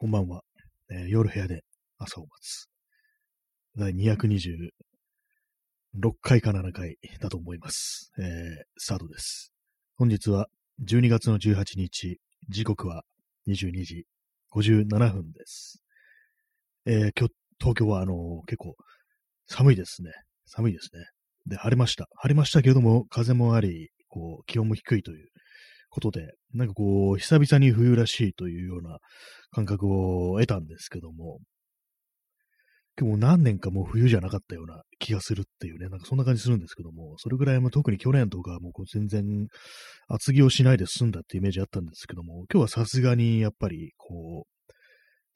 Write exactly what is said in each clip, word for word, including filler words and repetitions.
こんばんは、えー、夜部屋で朝を待つ第にひゃくにじゅうろっかいかななかいだと思います、えー、スタートです。本日はじゅうにがつのじゅうはちにち、時刻はにじゅうにじごじゅうななふんです。えー、今日東京はあのー、結構寒いですね。寒いですね。で、晴れました。晴れましたけれども、風もあり、こう、気温も低いということで、なんかこう、久々に冬らしいというような感覚を得たんですけども、もう何年かもう冬じゃなかったような気がするっていうね、なんかそんな感じするんですけども、それぐらいも特に去年とかもう全然厚着をしないで済んだってイメージあったんですけども、今日はさすがにやっぱりこう、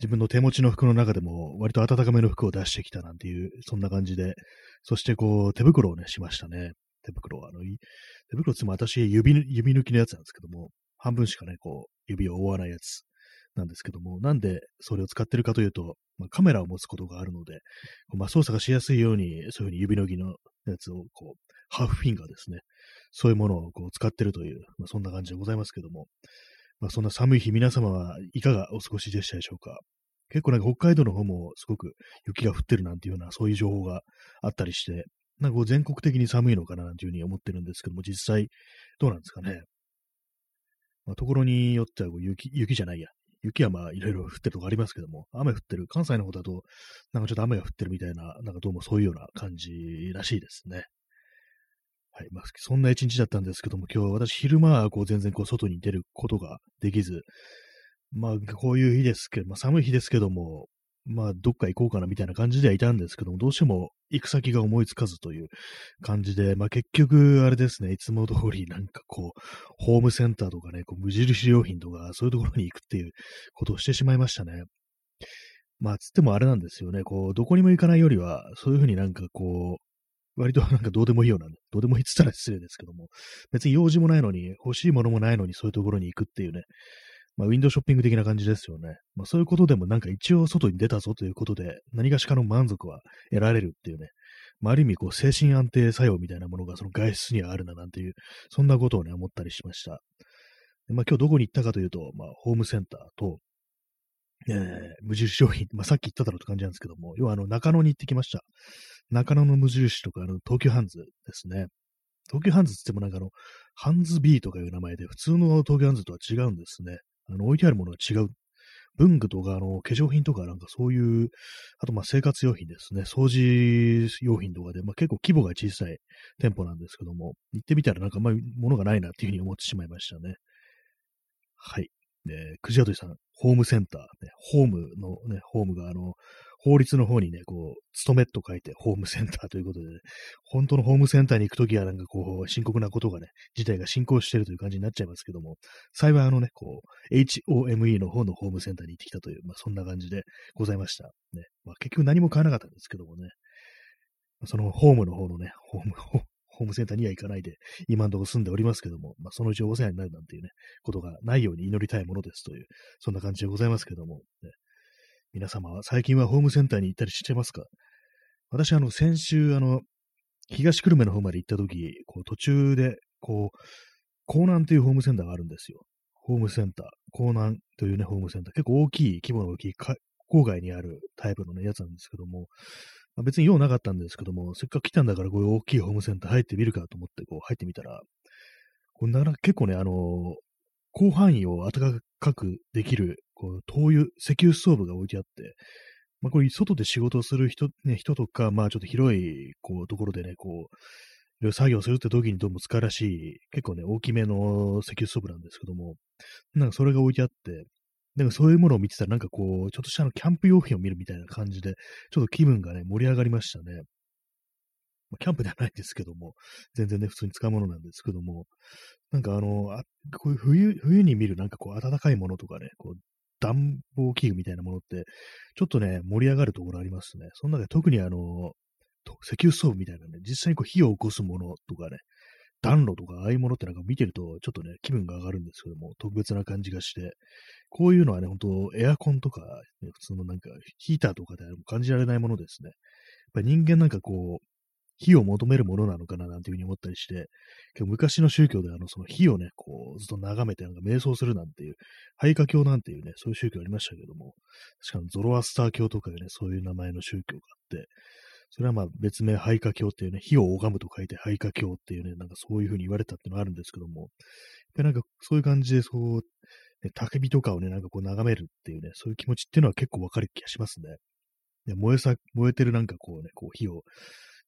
自分の手持ちの服の中でも割と暖かめの服を出してきたなんていう、そんな感じで、そしてこう手袋をね、しましたね。手袋は、あの、手袋つまり私指、指抜きのやつなんですけども、半分しかね、こう指を覆わないやつなんですけども、なんでそれを使ってるかというと、まあ、カメラを持つことがあるので、まあ、操作がしやすいように、そういう風に指の木のやつをこう、ハーフフィンガーですね。そういうものをこう使ってるという、まあ、そんな感じでございますけども、まあ、そんな寒い日、皆様はいかがお過ごしでしたでしょうか。結構なんか北海道の方もすごく雪が降ってるなんていうような、そういう情報があったりして、なんかこう全国的に寒いのかななんていうふうに思ってるんですけども、実際どうなんですかね。まあ、ところによってはこう雪、雪じゃないや。雪はまあいろいろ降ってるとこありますけども、雨降ってる、関西の方だと、なんかちょっと雨が降ってるみたいな、なんかどうもそういうような感じらしいですね。はい、まあ、そんな一日だったんですけども、今日私昼間はこう全然こう外に出ることができず、まあこういう日ですけど、まあ、寒い日ですけども、まあどっか行こうかなみたいな感じではいたんですけども、どうしても行く先が思いつかずという感じで、まあ結局あれですね、いつも通りなんかこう、ホームセンターとかね、こう無印良品とかそういうところに行くっていうことをしてしまいましたね。まあつってもあれなんですよね、こうどこにも行かないよりは、そういうふうになんかこう、割となんかどうでもいいような、どうでもいいって言ったら失礼ですけども、別に用事もないのに、欲しいものもないのにそういうところに行くっていうね、まあ、ウィンドウショッピング的な感じですよね。まあ、そういうことでもなんか一応外に出たぞということで、何かしかの満足は得られるっていうね、まあ、ある意味こう精神安定作用みたいなものがその外出にはあるななんていう、そんなことをね、思ったりしました。で、まあ、今日どこに行ったかというと、まあ、ホームセンターと、えー、無印良品、まあ、さっき言っただろうって感じなんですけども、要はあの中野に行ってきました。中野の無印とか、あの東急ハンズですね。東急ハンズって言ってもなんかあの、ハンズ B とかいう名前で、普通の東急ハンズとは違うんですね。あの置いてあるものは違う。文具とかあの化粧品とかなんかそういう、あとまあ生活用品ですね。掃除用品とかで、まあ、結構規模が小さい店舗なんですけども、行ってみたらなんかあんまり物がないなっていうふうに思ってしまいましたね。はい。えー、くじあとりさん、ホームセンター、ね、ホームのね、ホームがあの、法律の方にね、こう、勤めと書いてホームセンターということで、ね、本当のホームセンターに行くときはなんかこう、深刻なことがね、事態が進行しているという感じになっちゃいますけども、幸いあのね、こう、エイチオーエムイー の方のホームセンターに行ってきたという、まあそんな感じでございました。ね、まあ結局何も買わなかったんですけどもね、そのホームの方のね、ホーム、ホームセンターには行かないで、今のところ住んでおりますけども、まあ、そのうちお世話になるなんていうね、ことがないように祈りたいものですという、そんな感じでございますけども、ね、皆様は最近はホームセンターに行ったりしてますか？私、あの、先週、あの、東久留米の方まで行ったとき、こう、途中で、こう、港南というホームセンターがあるんですよ。ホームセンター、港南というね、ホームセンター、結構大きい、規模の大きい、郊外にあるタイプのね、やつなんですけども、別に用なかったんですけども、せっかく来たんだから、こういう大きいホームセンター入ってみるかと思って、こう入ってみたら、こうなら結構ね、あの、広範囲を暖かくできる、こう、灯油、石油ストーブが置いてあって、まあ、これ、外で仕事をする人、ね、人とか、まあ、ちょっと広い、こう、ところでね、こう、いろいろ作業するって時にどうも使うらしい、結構ね、大きめの石油ストーブなんですけども、なんかそれが置いてあって、なんかそういうものを見てたら、なんかこう、ちょっとしたあのキャンプ用品を見るみたいな感じで、ちょっと気分がね、盛り上がりましたね。まあ、キャンプではないですけども、全然ね、普通に使うものなんですけども、なんかあの、あこういう冬、冬に見るなんかこう、暖かいものとかね、こう、暖房器具みたいなものって、ちょっとね、盛り上がるところありますね。その中で特にあの、石油ストーブみたいなね、実際にこう、火を起こすものとかね、暖炉とかああいうものってなんか見てるとちょっとね気分が上がるんですけども、特別な感じがして、こういうのはね本当エアコンとか、ね、普通のなんかヒーターとかで感じられないものですね。やっぱり人間なんかこう火を求めるものなのかななんていうふうに思ったりして、昔の宗教であのその火をね、こうずっと眺めてなんか瞑想するなんていう、配下教なんていうね、そういう宗教ありましたけども、確かにゾロアスター教とかでね、そういう名前の宗教があって、それはまあ別名配下教っていうね、火を拝むと書いて配下教っていうね、なんかそういうふうに言われたっていうのがあるんですけども、でなんかそういう感じでそう、ね、焚き火とかをね、なんかこう眺めるっていうね、そういう気持ちっていうのは結構わかる気がしますね。で燃えさ、燃えてるなんかこうね、こう火を、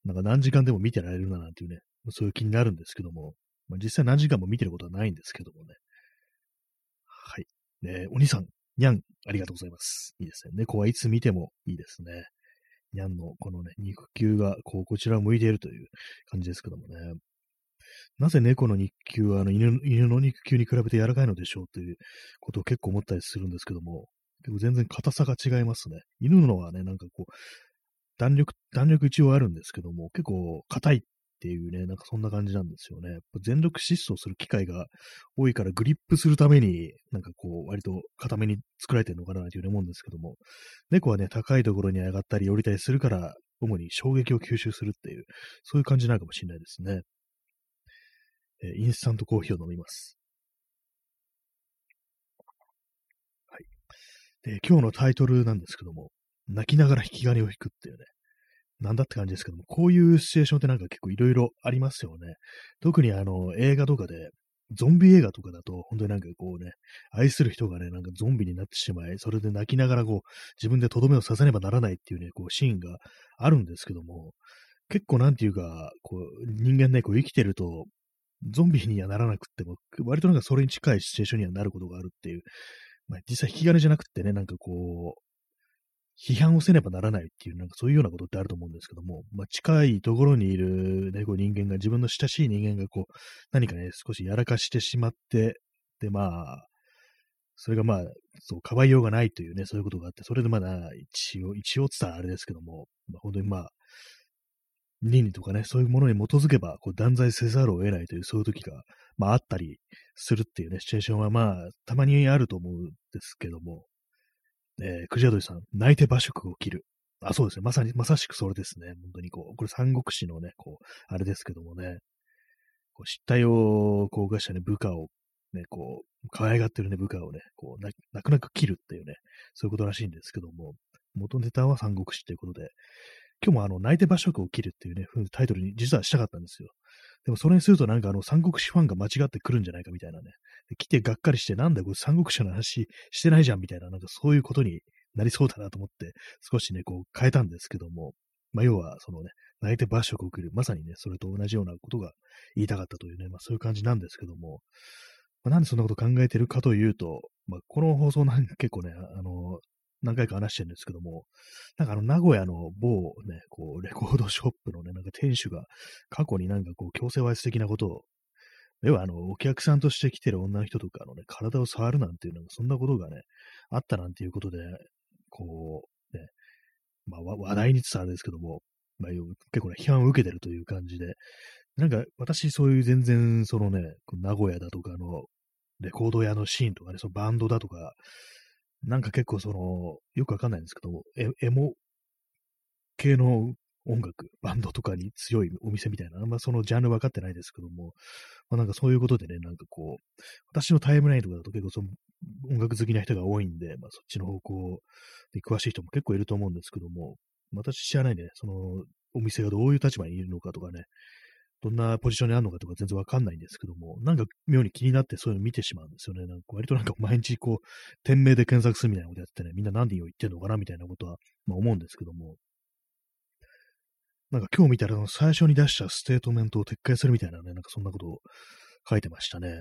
なんか何時間でも見てられるななんていうね、そういう気になるんですけども、まあ、実際何時間も見てることはないんですけどもね。はい。ね、お兄さん、にゃん、ありがとうございます。いいですね。猫はいつ見てもいいですね。にゃんのこのね、肉球がこう、こちらを向いているという感じですけどもね。なぜ猫の肉球はあの 犬, 犬の肉球に比べて柔らかいのでしょうということを結構思ったりするんですけども、全然硬さが違いますね。犬のはね、なんかこう、弾力、弾力一応あるんですけども、結構硬いっていうね、なんかそんな感じなんですよね。やっぱ全力疾走する機会が多いからグリップするために、なんかこう、割と硬めに作られてるのかなというふうに思うんですけども、猫はね、高いところに上がったり降りたりするから、主に衝撃を吸収するっていう、そういう感じなのかもしれないですね。えー、インスタントコーヒーを飲みます。で今日のタイトルなんですけども、泣きながら引き金を引くっていうね、なんだって感じですけども、こういうシチュエーションってなんか結構いろいろありますよね。特にあの映画とかで、ゾンビ映画とかだと、本当になんかこうね、愛する人がね、なんかゾンビになってしまい、それで泣きながらこう、自分でとどめを刺さねばならないっていうね、こうシーンがあるんですけども、結構なんていうか、こう、人間ね、こう生きてると、ゾンビにはならなくっても、割となんかそれに近いシチュエーションにはなることがあるっていう、まあ、実際引き金じゃなくてね、なんかこう、批判をせねばならないっていう、なんかそういうようなことってあると思うんですけども、まあ、近いところにいる、ね、こう人間が、自分の親しい人間がこう、何かね、少しやらかしてしまって、で、まあ、それがまあ、そう、かばいようがないというね、そういうことがあって、それでまだ、一応、一応って言ったらあれですけども、まあ、本当にまあ、倫理とかね、そういうものに基づけば、こう、断罪せざるを得ないという、そういう時が、まあ、あったりするっていうね、シチュエーションはまあ、たまにあると思うんですけども、えー、くじあどりさん、泣いて馬謖を切る。あ、そうですね。まさに、まさしくそれですね。本当にこう、これ三国志のね、こう、あれですけどもね、こう失態をこう犯したね、部下を、ね、こう、可愛がってるね、部下をね、こう、泣く泣く切るっていうね、そういうことらしいんですけども、元ネタは三国志ということで、今日もあの、泣いて馬謖を切るっていうね、タイトルに実はしたかったんですよ。でもそれにするとなんかあの三国志ファンが間違ってくるんじゃないかみたいなね。で来てがっかりしてなんだこれ三国志の話してないじゃんみたいななんかそういうことになりそうだなと思って少しねこう変えたんですけども。まあ要はそのね、泣いて馬謖を切る。まさにね、それと同じようなことが言いたかったというね、まあそういう感じなんですけども。まあ、なんでそんなこと考えてるかというと、まあこの放送なんか結構ね、あの、何回か話してるんですけども、なんかあの名古屋の某ね、こうレコードショップのね、なんか店主が過去になんかこう強制わいせつ的なことを、要はあのお客さんとして来てる女の人とかのね、体を触るなんていう、なんかそんなことがね、あったなんていうことで、こうね、まあ話題につつあれですけども、まあ、結構ね、批判を受けてるという感じで、なんか私そういう全然そのね、名古屋だとかのレコード屋のシーンとかね、そのバンドだとか、なんか結構その、よくわかんないんですけど、エ, エモ系の音楽、バンドとかに強いお店みたいな、あんまそのジャンルわかってないですけども、まあ、なんかそういうことでね、なんかこう、私のタイムラインとかだと結構その音楽好きな人が多いんで、まあ、そっちの方向で詳しい人も結構いると思うんですけども、私知らないで、ね、そのお店がどういう立場にいるのかとかね、どんなポジションにあるのかとか全然わかんないんですけども、なんか妙に気になってそういうの見てしまうんですよね。なんか割となんか毎日こう、店名で検索するみたいなことやってね、みんな何で言ってんのかなみたいなことは、まあ、思うんですけども、なんか今日見たら最初に出したステートメントを撤回するみたいなね、なんかそんなことを書いてましたね。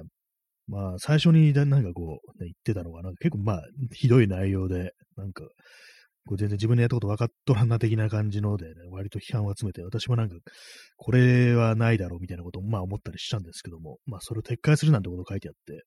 まあ最初になんかこう、ね、言ってたのが、なんか結構まあひどい内容で、なんか、こう全然自分のやったこと分かっとらんな的な感じので、ね、割と批判を集めて、私もなんか、これはないだろうみたいなことをまあ思ったりしたんですけども、まあそれを撤回するなんてことを書いてあって、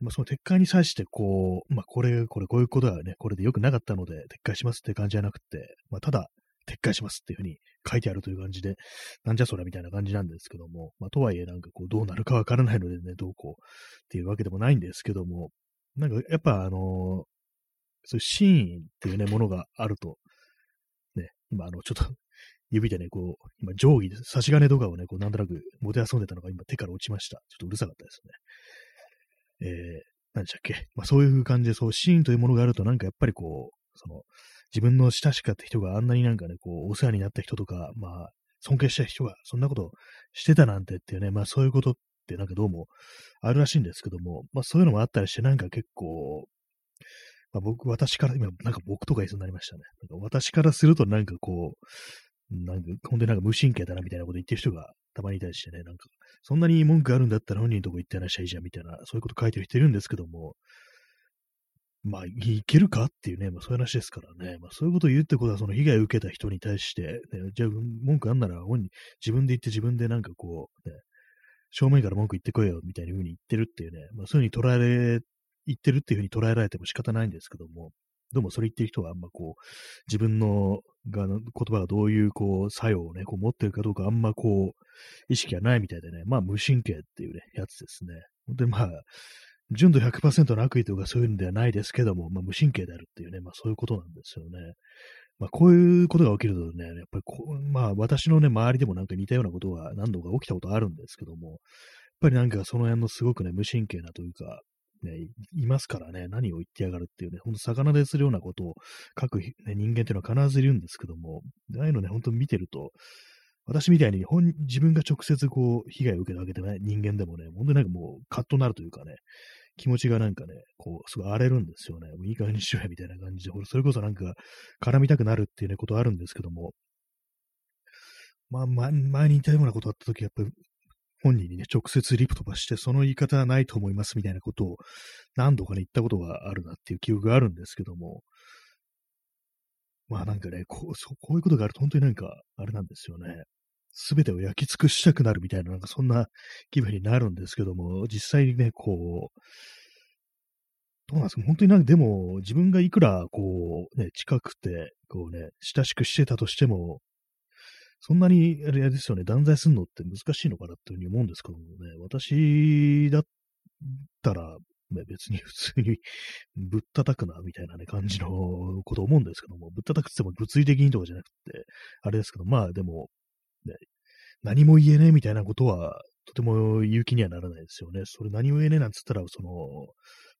まあその撤回に際してこう、まあこれ、これ、こういうことはね、これで良くなかったので撤回しますって感じじゃなくて、まあただ撤回しますっていうふうに書いてあるという感じで、なんじゃそりゃみたいな感じなんですけども、まあとはいえなんかこうどうなるか分からないのでね、どうこうっていうわけでもないんですけども、なんかやっぱあのー、そういうシーンっていうね、ものがあると、ね、今あの、ちょっと指でね、こう、今、定規です。差し金とかをね、こう、なんとなく持て遊んでたのが今、手から落ちました。ちょっとうるさかったですね。えー、何でしたっけ。まあ、そういう感じで、そう、シーンというものがあると、なんかやっぱりこう、その、自分の親しかった人があんなになんかね、こう、お世話になった人とか、まあ、尊敬した人が、そんなことしてたなんてっていうね、まあ、そういうことって、なんかどうも、あるらしいんですけども、まあ、そういうのもあったりして、なんか結構、まあ、僕、私から、今、なんか僕とか言いそうになりましたね。なんか私からすると、なんかこう、なんか、ほんとになんか無神経だなみたいなこと言ってる人がたまにいたりしてね、なんか、そんなに文句あるんだったら本人のとこ行って話しちゃいいじゃんみたいな、そういうこと書いてる人いるんですけども、まあ、いけるかっていうね、まあそういう話ですからね、まあそういうことを言うってことは、その被害を受けた人に対して、ね、じゃあ文句あんなら本人、自分で言って自分でなんかこう、ね、正面から文句言ってこいよみたいな風に言ってるっていうね、まあそういう風に捉えれ、言ってるっていう風に捉えられても仕方ないんですけども、どうもそれ言ってる人はあんまこう、自分のが言葉がどういうこう作用をね、こう持ってるかどうかあんまこう、意識がないみたいでね、まあ無神経っていうね、やつですね。でまあ、純度 ひゃくパーセント の悪意とかそういうのではないですけども、まあ無神経であるっていうね、まあそういうことなんですよね。まあこういうことが起きるとね、やっぱりこう、まあ私のね、周りでもなんか似たようなことが何度か起きたことあるんですけども、やっぱりなんかその辺のすごくね、無神経なというか、ね、いますからね、何を言ってやがるっていうね、ほんと魚でするようなことを書く、ね、人間っていうのは必ずいるんですけども、ああいうのね、ほんと見てると、私みたいに本自分が直接こう、被害を受けたわけでない人間でもね、ほんとなんかもう、カッとなるというかね、気持ちがなんかね、こう、すごい荒れるんですよね。もういい加減にしろや、みたいな感じで、それこそなんか、絡みたくなるっていうね、ことあるんですけども、まあ、前に似たようなことあったとき、やっぱり、本人にね、直接リプ飛ばして、その言い方はないと思いますみたいなことを何度かね、言ったことがあるなっていう記憶があるんですけども、まあなんかね、こう、そう、こういうことがあると本当になんか、あれなんですよね。すべてを焼き尽くしたくなるみたいな、なんかそんな気分になるんですけども、実際にね、こう、どうなんですか、本当になんかでも、自分がいくらこう、ね、近くて、こうね、親しくしてたとしても、そんなに、あれですよね、断罪するのって難しいのかなっていうふうに思うんですけどもね、私だったら、ね、別に普通にぶったたくな、みたいなね、感じのこと思うんですけども、ぶったたくって言っても物理的にとかじゃなくて、あれですけど、まあでも、ね、何も言えねえみたいなことは、とても勇気にはならないですよね。それ何も言えねえなんつったら、その、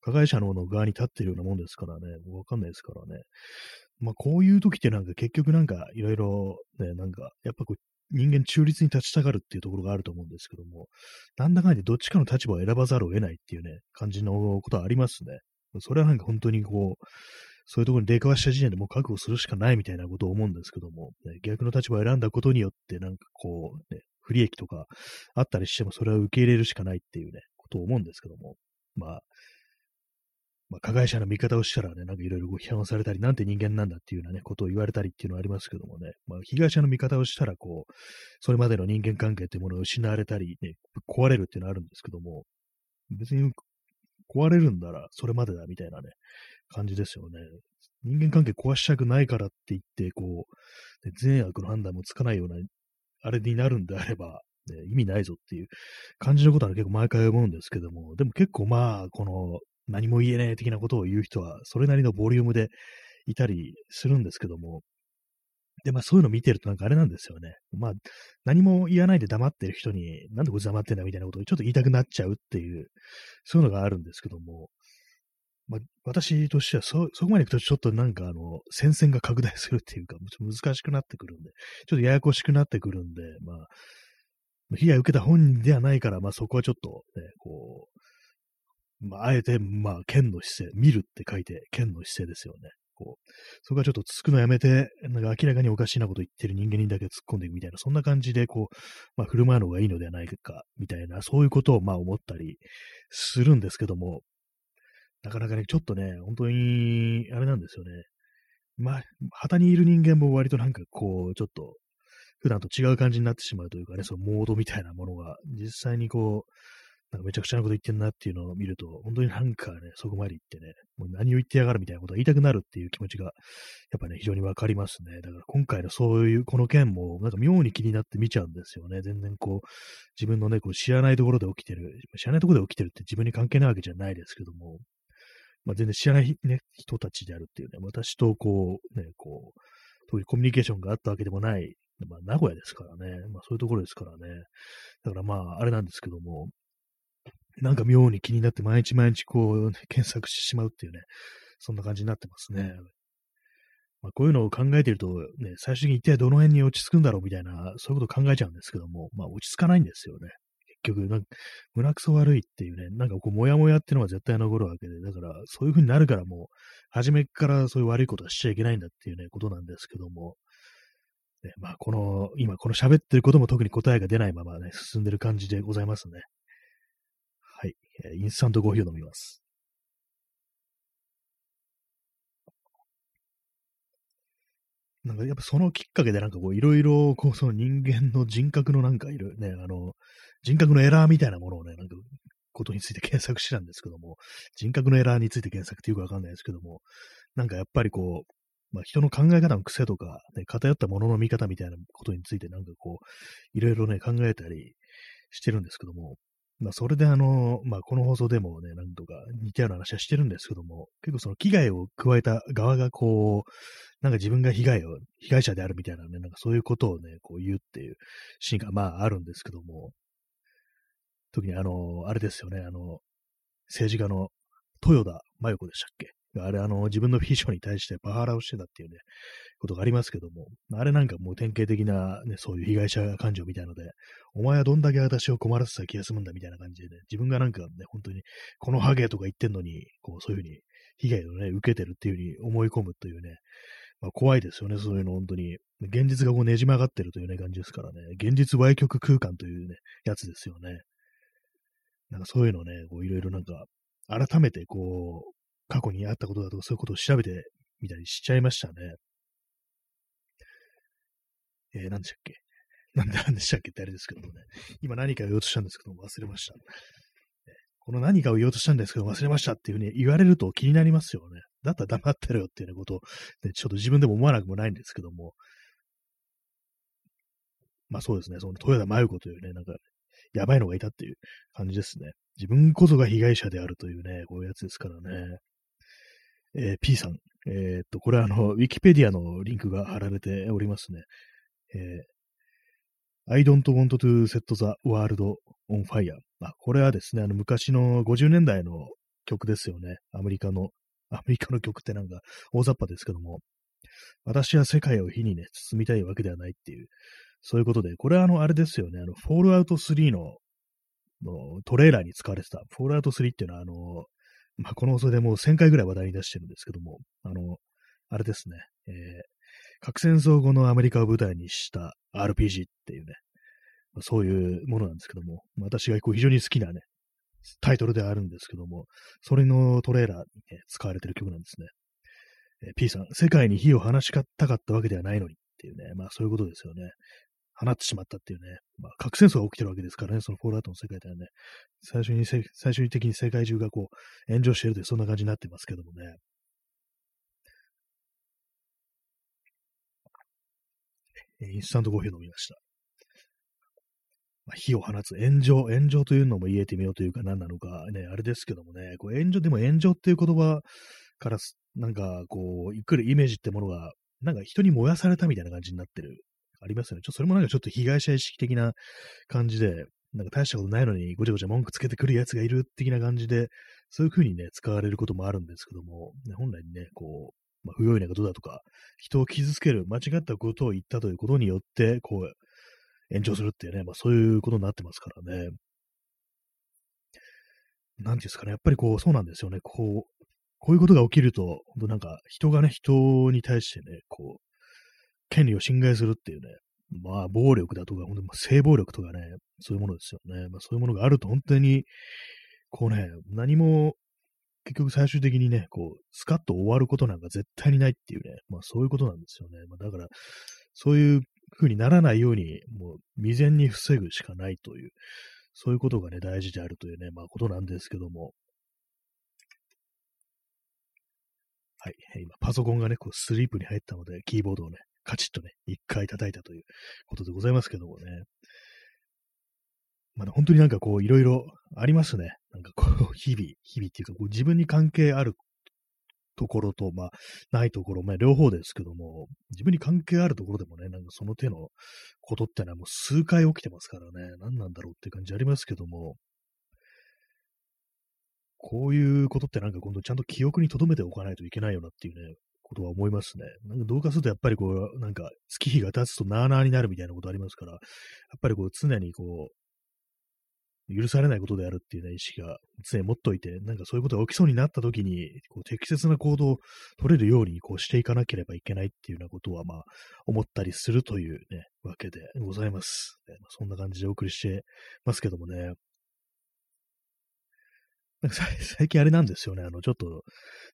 加害者の側に立ってるようなもんですからね、わかんないですからね。まあ、こういう時ってなんか結局なんかいろいろね、なんかやっぱこう人間中立に立ちたがるっていうところがあると思うんですけども、なんだかんだどっちかの立場を選ばざるを得ないっていうね、感じのことはありますね。それはなんか本当にこう、そういうところに出くわした時点でもう覚悟するしかないみたいなことを思うんですけども、ね、逆の立場を選んだことによってなんかこう、ね、不利益とかあったりしてもそれは受け入れるしかないっていうね、ことを思うんですけども、まあ、まあ、加害者の見方をしたらね、なんかいろいろご批判されたり、なんて人間なんだっていうようなね、ことを言われたりっていうのはありますけどもね、まあ、被害者の見方をしたら、こう、それまでの人間関係っていうものを失われたり、ね、壊れるっていうのはあるんですけども、別に壊れるんならそれまでだみたいなね、感じですよね。人間関係壊したくないからって言って、こう、善悪の判断もつかないような、あれになるんであれば、ね、意味ないぞっていう感じのことは結構毎回思うんですけども、でも結構まあ、この、何も言えない的なことを言う人は、それなりのボリュームでいたりするんですけども、で、まあそういうの見てるとなんかあれなんですよね。まあ、何も言わないで黙ってる人に、なんでこいつ黙ってんだみたいなことをちょっと言いたくなっちゃうっていう、そういうのがあるんですけども、まあ、私としてはそ、そこまで行くとちょっとなんかあの、戦線が拡大するっていうか、難しくなってくるんで、ちょっとややこしくなってくるんで、まあ、被害を受けた本人ではないから、まあそこはちょっと、ね、こう、まあ、あえて、まあ、剣の姿勢、見るって書いて、剣の姿勢ですよね。こう。そこはちょっとつくのやめて、なんか明らかにおかしいなこと言ってる人間にだけ突っ込んでいくみたいな、そんな感じで、こう、まあ、振る舞うのがいいのではないか、みたいな、そういうことを、まあ、思ったりするんですけども、なかなかね、ちょっとね、本当に、あれなんですよね。まあ、旗にいる人間も割となんか、こう、ちょっと、普段と違う感じになってしまうというかね、そのモードみたいなものが、実際にこう、なんかめちゃくちゃなこと言ってんなっていうのを見ると、本当になんかね、そこまで言ってね、もう何を言ってやがるみたいなことを言いたくなるっていう気持ちが、やっぱね、非常にわかりますね。だから今回のそういう、この件も、なんか妙に気になって見ちゃうんですよね。全然こう、自分のね、こう知らないところで起きてる、知らないところで起きてるって自分に関係ないわけじゃないですけども、まあ全然知らないね、人たちであるっていうね、私とこう、ね、こう、そういうコミュニケーションがあったわけでもない、まあ、名古屋ですからね、まあ、そういうところですからね。だからまあ、あれなんですけども、なんか妙に気になって毎日毎日こう、ね、検索してしまうっていうね、そんな感じになってますね。まあ、こういうのを考えていると、ね、最終的に一体どの辺に落ち着くんだろうみたいな、そういうことを考えちゃうんですけども、まあ、落ち着かないんですよね。結局、なんか胸くそ悪いっていうね、なんかこう、もやもやっていうのが絶対残るわけで、だから、そういう風になるからもう、初めからそういう悪いことはしちゃいけないんだっていうね、ことなんですけども、ね、まあ、この、今、この喋ってることも特に答えが出ないままね、進んでる感じでございますね。はい。インスタントコーヒーを飲みます。なんかやっぱそのきっかけでなんかこういろいろこうその人間の人格のなんかいるね、あの人格のエラーみたいなものをね、なんかことについて検索してたんですけども、人格のエラーについて検索ってよくわかんないですけども、なんかやっぱりこう、まあ、人の考え方の癖とか、ね、偏ったものの見方みたいなことについてなんかこういろいろね考えたりしてるんですけども、まあそれであの、まあこの放送でもね、何度か似たような話はしてるんですけども、結構その危害を加えた側がこう、なんか自分が被害を、被害者であるみたいなね、なんかそういうことをね、こう言うっていうシーンがまああるんですけども、特にあの、あれですよね、あの、政治家の豊田真由子でしたっけ？あれあの、自分の秘書に対してパワハラをしてたっていうね、ことがありますけども、あれなんかもう典型的なね、そういう被害者感情みたいので、お前はどんだけ私を困らせた気が済むんだみたいな感じでね、自分がなんかね、本当にこのハゲとか言ってんのに、こうそういうふうに被害をね、受けてるっていうふうに思い込むというね、まあ、怖いですよね、そういうの本当に。現実がこうねじ曲がってるというね、感じですからね、現実歪曲空間というね、やつですよね。なんかそういうのね、こういろいろなんか、改めてこう、過去にあったことだとかそういうことを調べてみたりしちゃいましたね。えー、何でしたっけなんで何でしたっけってあれですけどもね。今何かを言おうとしたんですけども忘れました。この何かを言おうとしたんですけど忘れましたっていうふうに言われると気になりますよね。だったら黙ってろよっていうことを、ね、ちょっと自分でも思わなくもないんですけども。まあそうですね。その豊田真由子というね、なんか、やばいのがいたっていう感じですね。自分こそが被害者であるというね、こういうやつですからね。えー、P さん。えー、っと、これはあの、ウィキペディアのリンクが貼られておりますね。えー、I don't want to set the world on fire。あ、これはですね、あの昔のごじゅうねんだいの曲ですよね。アメリカの、アメリカの曲ってなんか大雑把ですけども、私は世界を火にね、包みたいわけではないっていう、そういうことで、これはあの、あれですよね、あの、フォールアウトスリーの、のトレーラーに使われてた、フォールアウトスリーっていうのはあの、まあ、この放送でもうせんかいぐらい話題に出してるんですけども、あの、あれですね、えー核戦争後のアメリカを舞台にした アールピージー っていうね、そういうものなんですけども、私がこう非常に好きなね、タイトルではあるんですけども、それのトレーラーに、ね、使われてる曲なんですね。えー、P さん、世界に火を放ちたかったわけではないのにっていうね、まあそういうことですよね。放ってしまったっていうね、まあ、核戦争が起きてるわけですからね、そのフォールアウトの世界ではね、最終にせ、最終的に世界中がこう炎上しているという、そんな感じになってますけどもね。インスタントコーヒーを飲みました。まあ、火を放つ炎上、炎上というのも言えてみようというか何なのか、ね、あれですけどもね、こう炎上、でも炎上っていう言葉から、なんかこう、いくるイメージってものが、なんか人に燃やされたみたいな感じになってる、ありますよね。ちょそれもなんかちょっと被害者意識的な感じで、なんか大したことないのにごちゃごちゃ文句つけてくるやつがいる的な感じで、そういう風にね、使われることもあるんですけども、ね、本来ね、こう、まあ、不用意なことだとか、人を傷つける、間違ったことを言ったということによって、こう、炎上するっていうね、まあそういうことになってますからね。なんていうんですかね、やっぱりこう、そうなんですよね、こう、こういうことが起きると、本当なんか、人がね、人に対してね、こう、権利を侵害するっていうね、まあ暴力だとか、本当に性暴力とかね、そういうものですよね。まあそういうものがあると、本当に、こうね、何も、結局最終的にね、こう、スカッと終わることなんか絶対にないっていうね、まあそういうことなんですよね。まあだから、そういう風にならないように、もう未然に防ぐしかないという、そういうことがね、大事であるというね、まあことなんですけども。はい、今パソコンがね、こうスリープに入ったので、キーボードをね、カチッとね、一回叩いたということでございますけどもね。まあ、本当になんかこういろいろありますね。なんかこう日々、日々っていうかこう自分に関係あるところと、まあ、ないところ、まあ、両方ですけども、自分に関係あるところでもね、なんかその手のことってのはもう数回起きてますからね、何なんだろうっていう感じありますけども、こういうことってなんか今度ちゃんと記憶に留めておかないといけないよなっていうね、ことは思いますね。なんかどうかするとやっぱりこう、なんか月日が経つとなあなあになるみたいなことありますから、やっぱりこう常にこう、許されないことであるっていうね、意識が常に持っといて、なんかそういうことが起きそうになった時に、こう適切な行動を取れるようにこうしていかなければいけないっていうようなことは、まあ、思ったりするというね、わけでございます。ね、まあ、そんな感じでお送りしてますけどもね。なんか最近あれなんですよね、あの、ちょっと、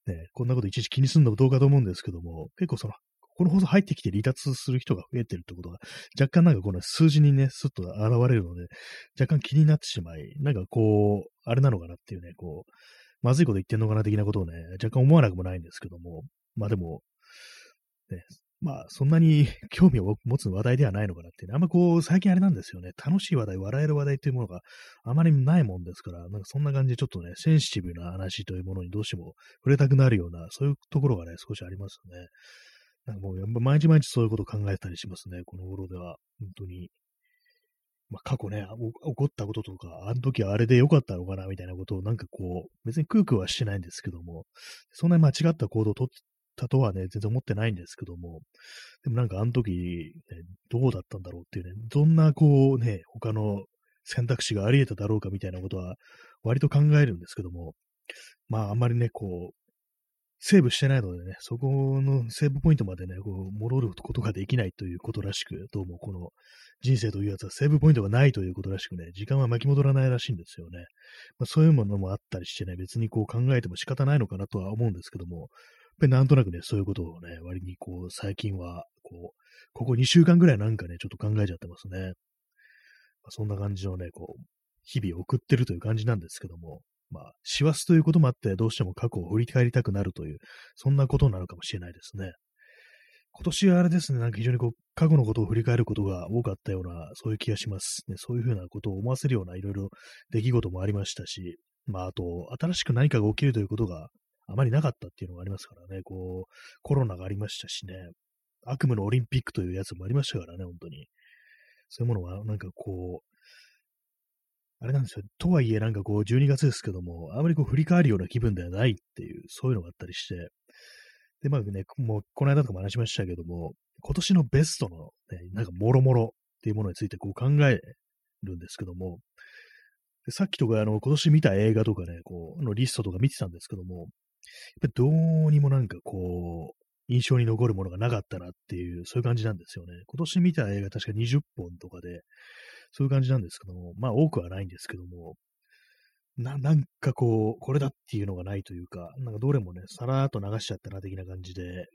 ね、こんなこといちいち気にするのもどうかと思うんですけども、結構その、この放送入ってきて離脱する人が増えてるってことが、若干なんかこの数字にね、スッと現れるので、若干気になってしまい、なんかこう、あれなのかなっていうね、こう、まずいこと言ってんのかな的なことをね、若干思わなくもないんですけども、まあでも、ね、まあそんなに興味を持つ話題ではないのかなっていうね、あんまこう、最近あれなんですよね、楽しい話題、笑える話題というものがあまりないもんですから、なんかそんな感じでちょっとね、センシティブな話というものにどうしても触れたくなるような、そういうところがね、少しありますね。なんかもう毎日毎日そういうことを考えたりしますね、この頃では。本当に。まあ、過去ね、起こったこととか、あの時あれで良かったのかな、みたいなことをなんかこう、別に空空はしてないんですけども、そんなに間違った行動をとったとはね、全然思ってないんですけども、でもなんかあの時、ね、どうだったんだろうっていうね、どんなこうね、他の選択肢があり得ただろうかみたいなことは、割と考えるんですけども、まああんまりね、こう、セーブしてないのでね、そこのセーブポイントまでね、こう、戻ることができないということらしく、どうもこの人生というやつはセーブポイントがないということらしくね、時間は巻き戻らないらしいんですよね。まあ、そういうものもあったりしてね、別にこう考えても仕方ないのかなとは思うんですけども、やっぱりなんとなくね、そういうことをね、割にこう、最近は、こう、ここにしゅうかんぐらいなんかね、ちょっと考えちゃってますね。まあ、そんな感じのね、こう、日々送ってるという感じなんですけども、まあ、師走ということもあって、どうしても過去を振り返りたくなるという、そんなことなのかもしれないですね。今年はあれですね、なんか非常にこう、過去のことを振り返ることが多かったような、そういう気がします。ね、そういうふうなことを思わせるような、いろいろ出来事もありましたし、まあ、あと、新しく何かが起きるということがあまりなかったっていうのがありますからね、こう、コロナがありましたしね、悪夢のオリンピックというやつもありましたからね、本当に。そういうものは、なんかこう、あれなんですよ。とはいえ、なんかこう、じゅうにがつですけども、あまりこう、振り返るような気分ではないっていう、そういうのがあったりして。で、まあね、もう、この間とかも話しましたけども、今年のベストの、ね、なんか、もろもろっていうものについてこう、考えるんですけども、でさっきとか、あの、今年見た映画とかね、こう、のリストとか見てたんですけども、やっぱりどうにもなんかこう、印象に残るものがなかったなっていう、そういう感じなんですよね。今年見た映画、確かにじゅっぽんとかで、そういう感じなんですけども、まあ多くはないんですけども、な、なんかこう、これだっていうのがないというか、なんかどれもね、さらーっと流しちゃったな的な感じで、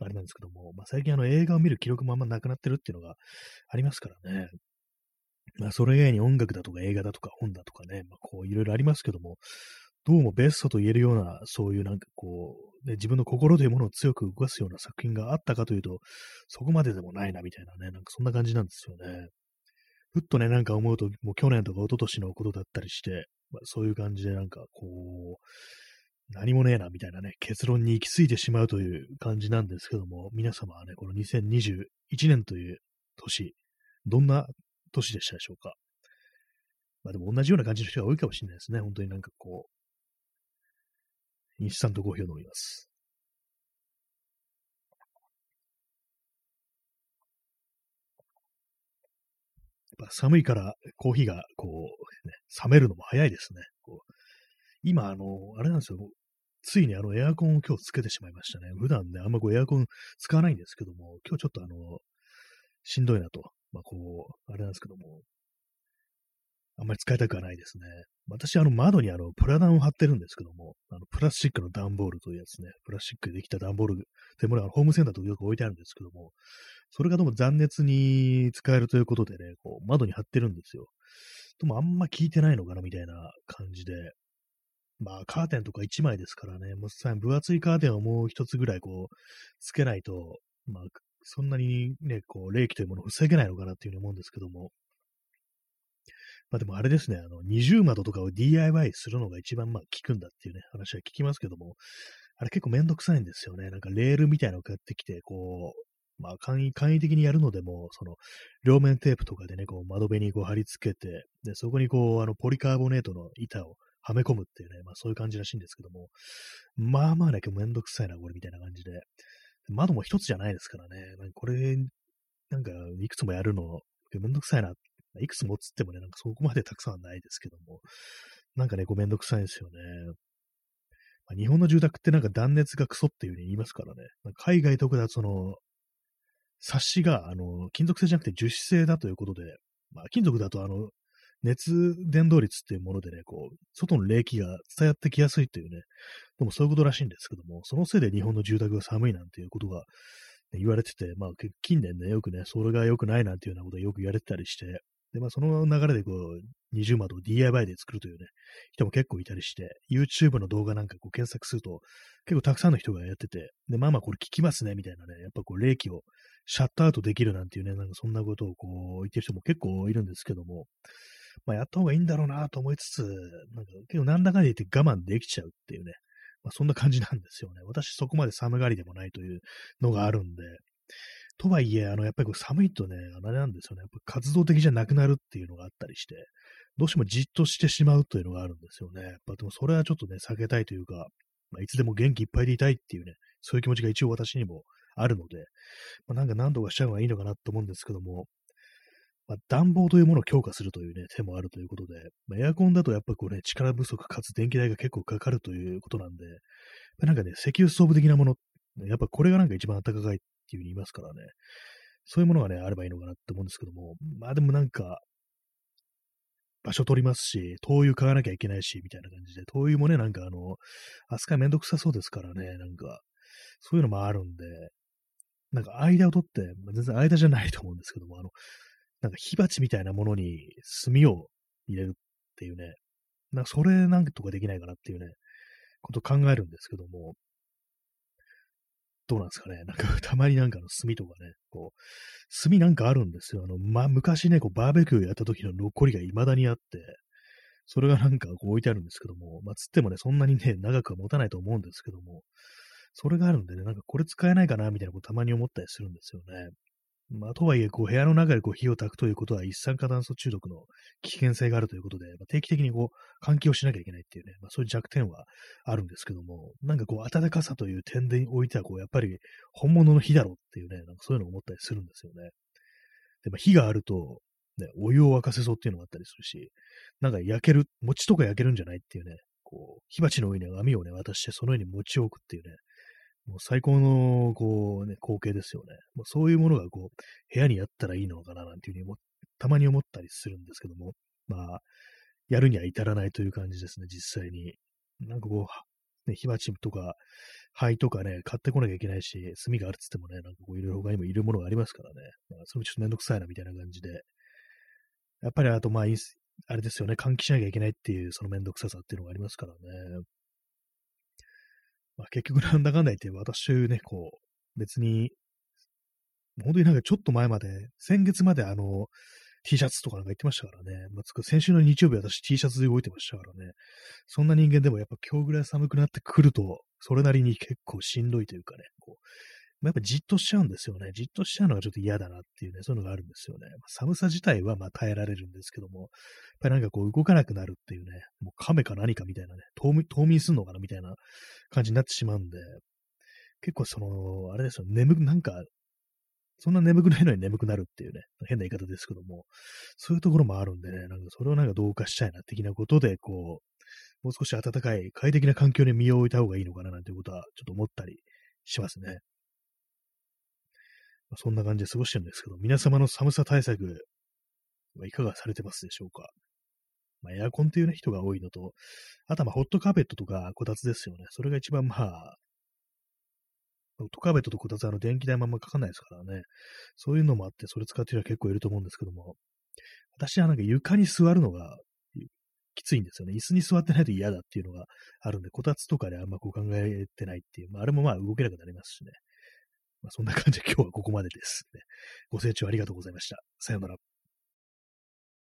あれなんですけども、まあ最近あの映画を見る記録もあんまなくなってるっていうのがありますからね。まあそれ以外に音楽だとか映画だとか本だとかね、まあこういろいろありますけども、どうもベストと言えるような、そういうなんかこう、ね、自分の心というものを強く動かすような作品があったかというと、そこまででもないなみたいなね、なんかそんな感じなんですよね。ふっとね、なんか思うと、もう去年とか一昨年のことだったりして、まあ、そういう感じでなんかこう、何もねえなみたいなね、結論に行き着いてしまうという感じなんですけども、皆様はね、このにせんにじゅういちねんという年、どんな年でしたでしょうか。まあでも同じような感じの人が多いかもしれないですね。本当になんかこう、インスタントコーヒーを飲みます。寒いからコーヒーがこう、ね、冷めるのも早いですね。こう今、あの、あれなんですよ。ついにあのエアコンを今日つけてしまいましたね。普段ね、あんまこうエアコン使わないんですけども、今日ちょっとあの、しんどいなと。まあこう、あれなんですけども、あんまり使いたくはないですね。私、あの窓にあの、プラダンを貼ってるんですけども、あのプラスチックの段ボールというやつね、プラスチックでできた段ボールってものがホームセンターとかよく置いてあるんですけども、それがどうも残熱に使えるということでね、こう窓に貼ってるんですよ。でもあんま効いてないのかなみたいな感じで、まあカーテンとかいちまいですからね、もうさ、分厚いカーテンをもう一つぐらいこう、つけないと、まあそんなにね、こう冷気というものを防げないのかなっていうふうに思うんですけども、まあでもあれですね、あの、二重窓とかを ディーアイワイ するのが一番まあ効くんだっていうね、話は聞きますけども、あれ結構めんどくさいんですよね。なんかレールみたいなの買ってきて、こう、まあ簡易、簡易的にやるのでも、その、両面テープとかでね、こう窓辺にこう貼り付けて、で、そこにこう、あの、ポリカーボネートの板をはめ込むっていうね、まあそういう感じらしいんですけども、まあまあね、結構めんどくさいな、これみたいな感じで。窓も一つじゃないですからね、なんかこれ、なんかいくつもやるの、めんどくさいな。いくつもっつってもね、なんかそこまでたくさんはないですけども、なんかね、こうめんどくさいんですよね。まあ、日本の住宅ってなんか断熱がクソっていう風に言いますからね。なんか海外とかだとその、サッシが、あの、金属製じゃなくて樹脂製だということで、まあ、金属だとあの、熱伝導率っていうものでね、こう、外の冷気が伝わってきやすいというね、でもそういうことらしいんですけども、そのせいで日本の住宅が寒いなんていうことが、ね、言われてて、まあ、近年ね、よくね、それが良くないなんていうようなことがよく言われてたりして、で、まあ、その流れでこう、二重窓を ディーアイワイ で作るというね、人も結構いたりして、YouTube の動画なんかこう検索すると、結構たくさんの人がやってて、で、まあまあこれ効きますね、みたいなね、やっぱこう、冷気をシャットアウトできるなんていうね、なんかそんなことをこう、言ってる人も結構いるんですけども、まあ、やった方がいいんだろうなと思いつつ、なんか、結構なんだかんだ言って我慢できちゃうっていうね、まあ、そんな感じなんですよね。私そこまで寒がりでもないというのがあるんで、とはいえ、あの、やっぱりこう寒いとね、あれなんですよね。やっぱ活動的じゃなくなるっていうのがあったりして、どうしてもじっとしてしまうというのがあるんですよね。やっぱでもそれはちょっとね、避けたいというか、まあ、いつでも元気いっぱいでいたいっていうね、そういう気持ちが一応私にもあるので、まあ、なんか何度かしちゃうのがいいのかなと思うんですけども、まあ、暖房というものを強化するというね、手もあるということで、まあ、エアコンだとやっぱりこうね、力不足かつ電気代が結構かかるということなんで、なんかね、石油ストーブ的なもの、やっぱこれがなんか一番暖かいっていう風に言いますからね、そういうものがね、あればいいのかなって思うんですけども、まあでもなんか、場所取りますし、灯油買わなきゃいけないし、みたいな感じで、灯油もね、なんかあの、扱いめんどくさそうですからね、なんか、そういうのもあるんで、なんか間を取って、まあ、全然間じゃないと思うんですけども、あの、なんか火鉢みたいなものに炭を入れるっていうね、なんかそれなんとかできないかなっていうね、ことを考えるんですけども、どうなんですかね、なんかたまになんかの炭とかね、こう、炭なんかあるんですよ。あの、ま、昔ね、こうバーベキューやった時の残りが未だにあって、それがなんかこう置いてあるんですけども、まあ、つってもね、そんなにね、長くは持たないと思うんですけども、それがあるんでね、なんかこれ使えないかな、みたいなことたまに思ったりするんですよね。まあ、とはいえ、こう、部屋の中でこう火を焚くということは、一酸化炭素中毒の危険性があるということで、まあ、定期的にこう、換気をしなきゃいけないっていうね、まあ、そういう弱点はあるんですけども、なんかこう、暖かさという点でおいては、こう、やっぱり本物の火だろうっていうね、なんかそういうのを思ったりするんですよね。で、まあ、火があると、ね、お湯を沸かせそうっていうのがあったりするし、なんか焼ける、餅とか焼けるんじゃないっていうね、こう、火鉢の上に網をね、渡して、その上に餅を置くっていうね、もう最高の、こうね、光景ですよね。もうそういうものが、こう、部屋にあったらいいのかな、なんていうふうに思っ、たまに思ったりするんですけども、まあ、やるには至らないという感じですね、実際に。なんかこう、ね、火鉢とか、灰とかね、買ってこなきゃいけないし、炭があるって言ってもね、なんかこう、いろいろ他にもいるものがありますからね。まあ、それもちょっとめんどくさいな、みたいな感じで。やっぱり、あと、まあ、あれですよね、換気しなきゃいけないっていう、そのめんどくささっていうのがありますからね。まあ、結局なんだかんだ言って私ね、こう、別に、本当になんかちょっと前まで、先月まであの、T シャツとかなんか言ってましたからね、まあ、つく先週の日曜日私 T シャツで動いてましたからね、そんな人間でもやっぱ今日ぐらい寒くなってくると、それなりに結構しんどいというかね、こう、まあ、やっぱじっとしちゃうんですよね。じっとしちゃうのがちょっと嫌だなっていうね、そういうのがあるんですよね。まあ、寒さ自体はまあ耐えられるんですけども、やっぱりなんかこう動かなくなるっていうね、もう亀か何かみたいなね、冬眠、冬眠すんのかなみたいな感じになってしまうんで、結構その、あれですよ、眠く、なんか、そんな眠くないのに眠くなるっていうね、変な言い方ですけども、そういうところもあるんでね、なんかそれをなんかどうかしたいな的なことで、こう、もう少し暖かい快適な環境に身を置いた方がいいのかななんていうことはちょっと思ったりしますね。そんな感じで過ごしてるんですけど、皆様の寒さ対策、いかがされてますでしょうか。まあ、エアコンっていう、ね、人が多いのと、あとはまあホットカーペットとかこたつですよね。それが一番まあ、ホットカーペットとこたつはあの電気代もあんまかかんないですからね。そういうのもあって、それ使ってる人は結構いると思うんですけども、私はなんか床に座るのがきついんですよね。椅子に座ってないと嫌だっていうのがあるんで、こたつとかであんまこう考えてないっていう、まあ、あれもまあ動けなくなりますしね。まあ、そんな感じで今日はここまでです、ね。ご清聴ありがとうございました。さようなら。